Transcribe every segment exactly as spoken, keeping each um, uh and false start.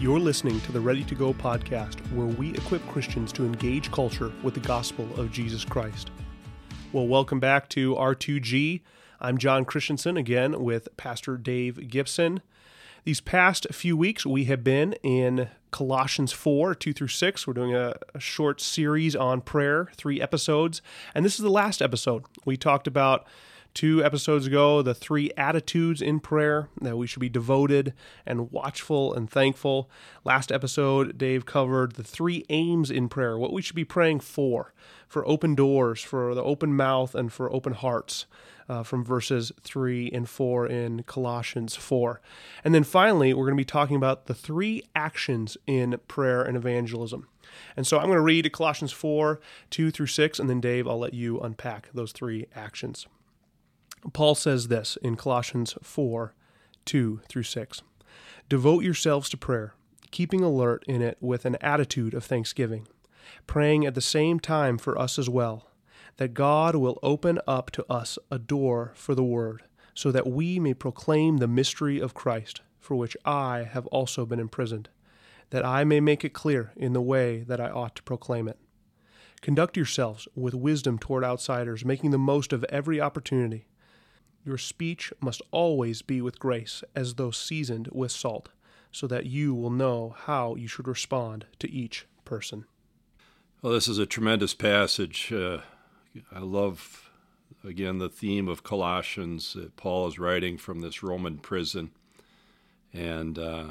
You're listening to the Ready to Go podcast, where we equip Christians to engage culture with the gospel of Jesus Christ. Well, welcome back to R two G. I'm John Christensen, again with Pastor Dave Gibson. These past few weeks, we have been in Colossians four, two through six. We're doing a, a short series on prayer, three episodes, and this is the last episode. We talked about two episodes ago, the three attitudes in prayer, that we should be devoted and watchful and thankful. Last episode, Dave covered the three aims in prayer, what we should be praying for, for open doors, for the open mouth, and for open hearts, uh, from verses three and four in Colossians four. And then finally, we're going to be talking about the three actions in prayer and evangelism. And so I'm going to read Colossians four, two through six, and then Dave, I'll let you unpack those three actions. Paul says this in Colossians four, two through six. Devote yourselves to prayer, keeping alert in it with an attitude of thanksgiving, praying at the same time for us as well, that God will open up to us a door for the word, so that we may proclaim the mystery of Christ, for which I have also been imprisoned, that I may make it clear in the way that I ought to proclaim it. Conduct yourselves with wisdom toward outsiders, making the most of every opportunity. Your speech must always be with grace, as though seasoned with salt, so that you will know how you should respond to each person. Well, this is a tremendous passage. Uh, I love, again, the theme of Colossians, that Paul is writing from this Roman prison. And uh,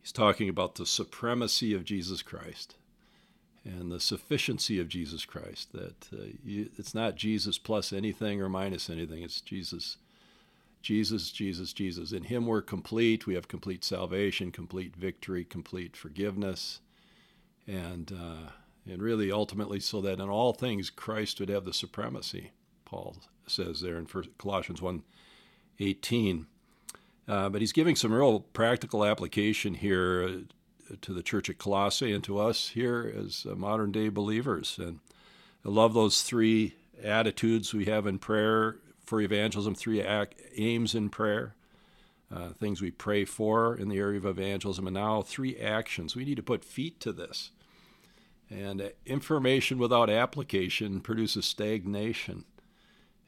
he's talking about the supremacy of Jesus Christ and the sufficiency of Jesus Christ, that uh, you, it's not Jesus plus anything or minus anything. It's Jesus, Jesus, Jesus, Jesus. In him we're complete. We have complete salvation, complete victory, complete forgiveness, and uh, and really ultimately so that in all things Christ would have the supremacy, Paul says there in Colossians one eighteen. Uh, but he's giving some real practical application here uh, to the church at Colossae and to us here as modern-day believers. And I love those three attitudes we have in prayer for evangelism, three aims in prayer, uh, things we pray for in the area of evangelism, and now three actions. We need to put feet to this. And information without application produces stagnation.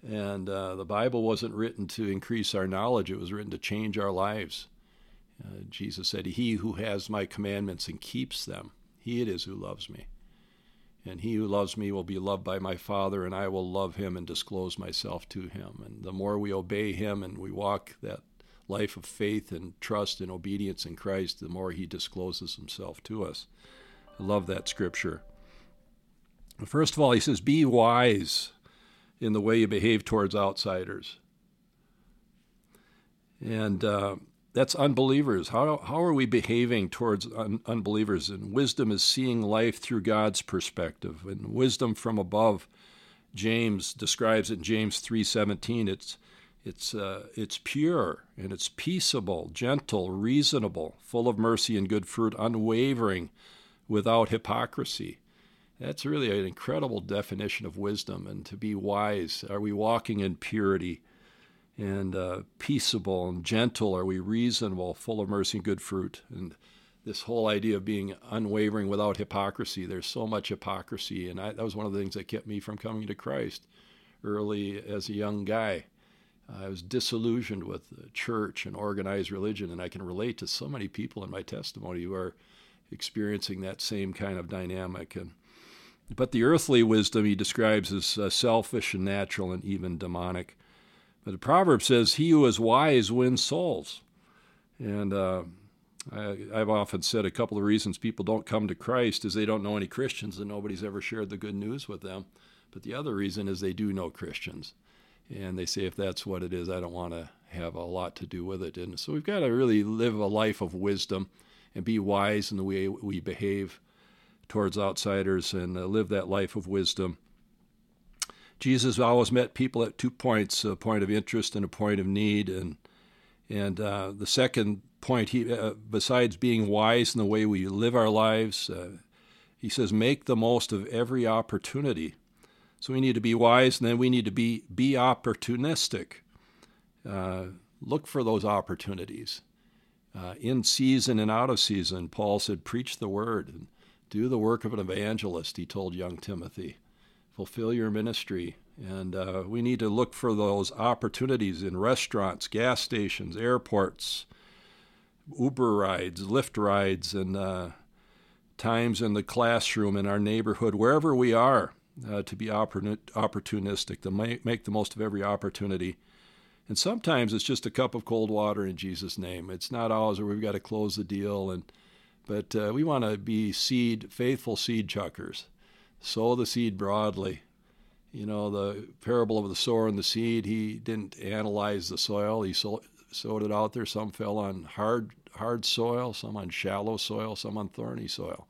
And uh, the Bible wasn't written to increase our knowledge. It was written to change our lives. Uh, Jesus said, "He who has my commandments and keeps them, he it is who loves me. And he who loves me will be loved by my Father, and I will love him and disclose myself to him." And the more we obey him and we walk that life of faith and trust and obedience in Christ, the more he discloses himself to us. I love that scripture. First of all, he says, be wise in the way you behave towards outsiders. And Uh, That's unbelievers. How how are we behaving towards un- unbelievers? And wisdom is seeing life through God's perspective. And wisdom from above, James describes it in James three seventeen. It's it's uh, it's pure and it's peaceable, gentle, reasonable, full of mercy and good fruit, unwavering, without hypocrisy. That's really an incredible definition of wisdom. And to be wise, are we walking in purity? And uh, peaceable and gentle, are we reasonable, full of mercy and good fruit? And this whole idea of being unwavering without hypocrisy, there's so much hypocrisy. And I, that was one of the things that kept me from coming to Christ early as a young guy. I was disillusioned with the church and organized religion, and I can relate to so many people in my testimony who are experiencing that same kind of dynamic. And but the earthly wisdom he describes as uh, selfish and natural and even demonic. But the proverb says, he who is wise wins souls. And uh, I, I've often said a couple of reasons people don't come to Christ is they don't know any Christians and nobody's ever shared the good news with them. But the other reason is they do know Christians. And they say, if that's what it is, I don't want to have a lot to do with it. And so we've got to really live a life of wisdom and be wise in the way we behave towards outsiders and uh, live that life of wisdom. Jesus always met people at two points, a point of interest and a point of need. And and uh, the second point, he uh, besides being wise in the way we live our lives, uh, he says, make the most of every opportunity. So we need to be wise, and then we need to be, be opportunistic. Uh, look for those opportunities. Uh, in season and out of season, Paul said, preach the word and do the work of an evangelist, he told young Timothy. Fulfill your ministry. And uh, we need to look for those opportunities in restaurants, gas stations, airports, Uber rides, Lyft rides, and uh, times in the classroom, in our neighborhood, wherever we are, uh, to be opportunistic, to make the most of every opportunity. And sometimes it's just a cup of cold water in Jesus' name. It's not always where we've got to close the deal. And But uh, we want to be seed, faithful seed chuckers. Sow the seed broadly. You know, the parable of the sower and the seed, he didn't analyze the soil. He sow, sowed it out there. Some fell on hard hard soil, some on shallow soil, some on thorny soil.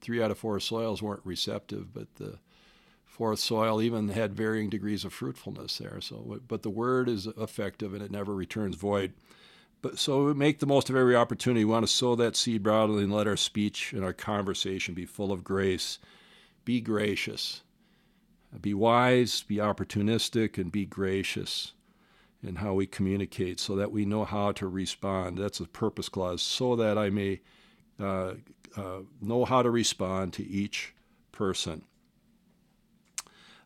Three out of four soils weren't receptive, but the fourth soil even had varying degrees of fruitfulness there. So, but the word is effective and it never returns void. But so we make the most of every opportunity. We want to sow that seed broadly and let our speech and our conversation be full of grace. Be gracious. Be wise, be opportunistic, and be gracious in how we communicate so that we know how to respond. That's a purpose clause, so that I may uh, uh, know how to respond to each person.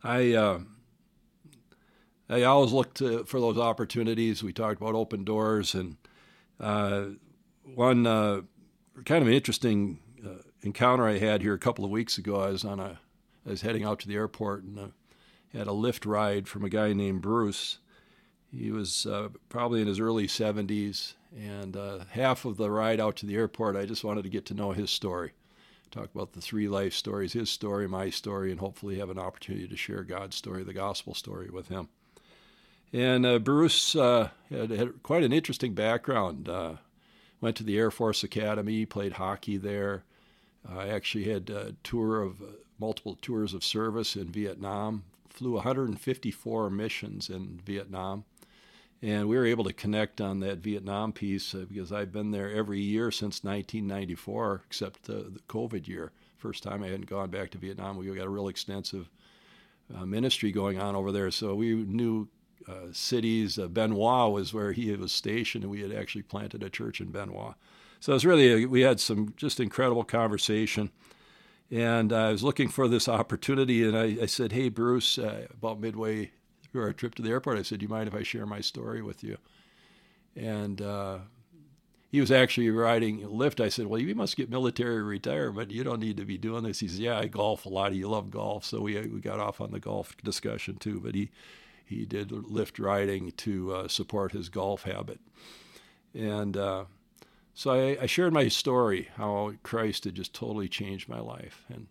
I uh, I always look to, for those opportunities. We talked about open doors, and uh, one uh, kind of interesting uh, encounter I had here a couple of weeks ago. I was on a I was heading out to the airport and uh, had a Lyft ride from a guy named Bruce. He was uh, probably in his early seventies, and uh, half of the ride out to the airport, I just wanted to get to know his story. Talk about the three life stories, his story, my story, and hopefully have an opportunity to share God's story, the gospel story, with him. And uh, Bruce uh, had, had quite an interesting background. Uh, went to the Air Force Academy, played hockey there. I uh, actually had a tour of... Uh, multiple tours of service in Vietnam, flew one hundred fifty-four missions in Vietnam. And we were able to connect on that Vietnam piece because I've been there every year since nineteen ninety-four, except the, the COVID year. First time I hadn't gone back to Vietnam. We got a real extensive uh, ministry going on over there. So we knew uh, cities. Uh, Benoit was where he was stationed, and we had actually planted a church in Benoit. So it was really, a, we had some just incredible conversation. And I was looking for this opportunity, and I, I said, hey, Bruce, uh, about midway through our trip to the airport, I said, do you mind if I share my story with you? And uh, he was actually riding Lyft. I said, well, you must get military retirement. You don't need to be doing this. He said, yeah, I golf a lot. You love golf. So we we got off on the golf discussion, too. But he, he did Lyft riding to uh, support his golf habit. And... Uh, So I, I shared my story, how Christ had just totally changed my life. And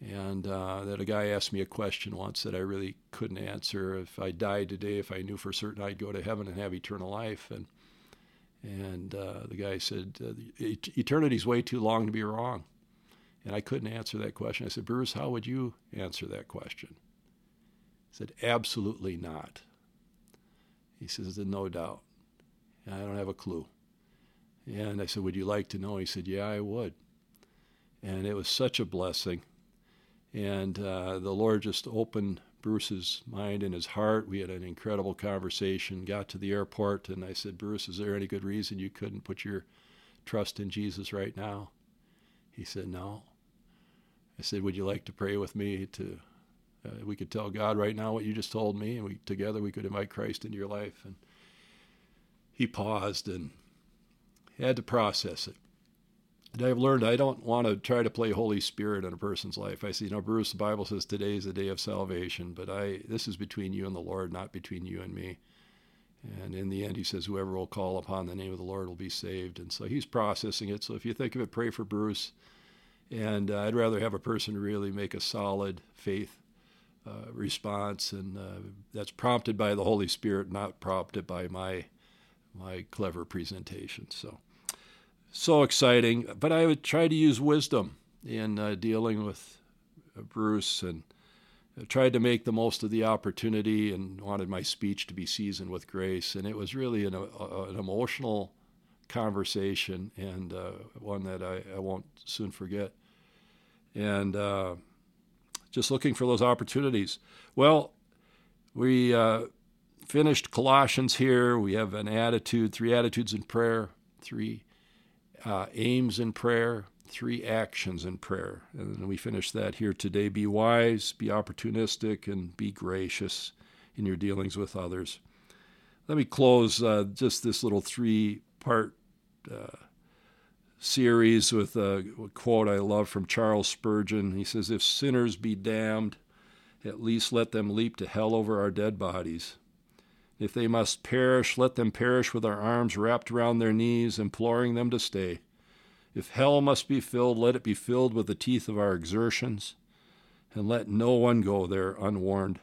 and uh, that a guy asked me a question once that I really couldn't answer. If I died today, if I knew for certain I'd go to heaven and have eternal life. And and uh, the guy said, eternity's way too long to be wrong. And I couldn't answer that question. I said, Bruce, how would you answer that question? He said, absolutely not. He says, no doubt. I don't have a clue. And I said, would you like to know? He said, yeah, I would. And it was such a blessing. And uh, the Lord just opened Bruce's mind and his heart. We had an incredible conversation, got to the airport, and I said, Bruce, is there any good reason you couldn't put your trust in Jesus right now? He said, no. I said, would you like to pray with me? To uh, we could tell God right now what you just told me, and we together we could invite Christ into your life. And he paused and had to process it. And I've learned I don't want to try to play Holy Spirit in a person's life. I say, you know, Bruce, the Bible says today is the day of salvation, but I this is between you and the Lord, not between you and me. And in the end, he says, whoever will call upon the name of the Lord will be saved. And so he's processing it. So if you think of it, pray for Bruce. And uh, I'd rather have a person really make a solid faith uh, response, and uh, that's prompted by the Holy Spirit, not prompted by my my clever presentation. So. So exciting, but I would try to use wisdom in uh, dealing with uh, Bruce, and I tried to make the most of the opportunity and wanted my speech to be seasoned with grace. And it was really an, uh, an emotional conversation, and uh, one that I, I won't soon forget. And uh, just looking for those opportunities. Well, we uh, finished Colossians here. We have an attitude, three attitudes in prayer, three attitudes. uh, aims in prayer, three actions in prayer. And then we finish that here today. Be wise, be opportunistic, and be gracious in your dealings with others. Let me close uh, just this little three-part uh, series with a quote I love from Charles Spurgeon. He says, "If sinners be damned, at least let them leap to hell over our dead bodies. If they must perish, let them perish with our arms wrapped round their knees, imploring them to stay. If hell must be filled, let it be filled with the teeth of our exertions, and let no one go there unwarned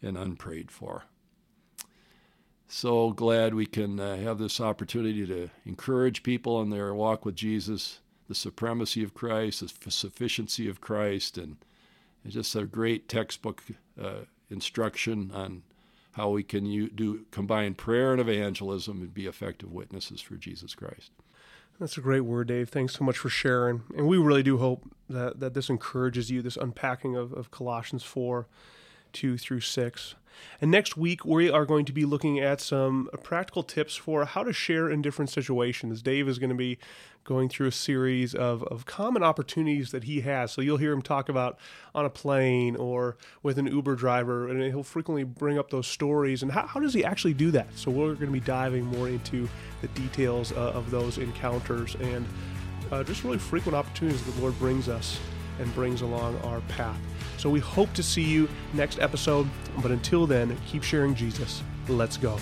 and unprayed for." So glad we can uh, have this opportunity to encourage people in their walk with Jesus, the supremacy of Christ, the sufficiency of Christ, and it's just a great textbook uh, instruction on how we can u- do combine prayer and evangelism and be effective witnesses for Jesus Christ. That's a great word, Dave. Thanks so much for sharing. And we really do hope that, that this encourages you, this unpacking of, of Colossians four, two through six. And next week, we are going to be looking at some practical tips for how to share in different situations. Dave is going to be going through a series of, of common opportunities that he has. So you'll hear him talk about on a plane or with an Uber driver, and he'll frequently bring up those stories. And how, how does he actually do that? So we're going to be diving more into the details uh, of those encounters and uh, just really frequent opportunities the Lord brings us and brings along our path. So we hope to see you next episode, but until then, keep sharing Jesus. Let's go.